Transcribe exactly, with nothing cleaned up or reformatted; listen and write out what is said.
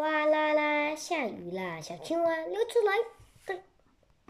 哗啦啦，下雨啦，小青蛙溜出来。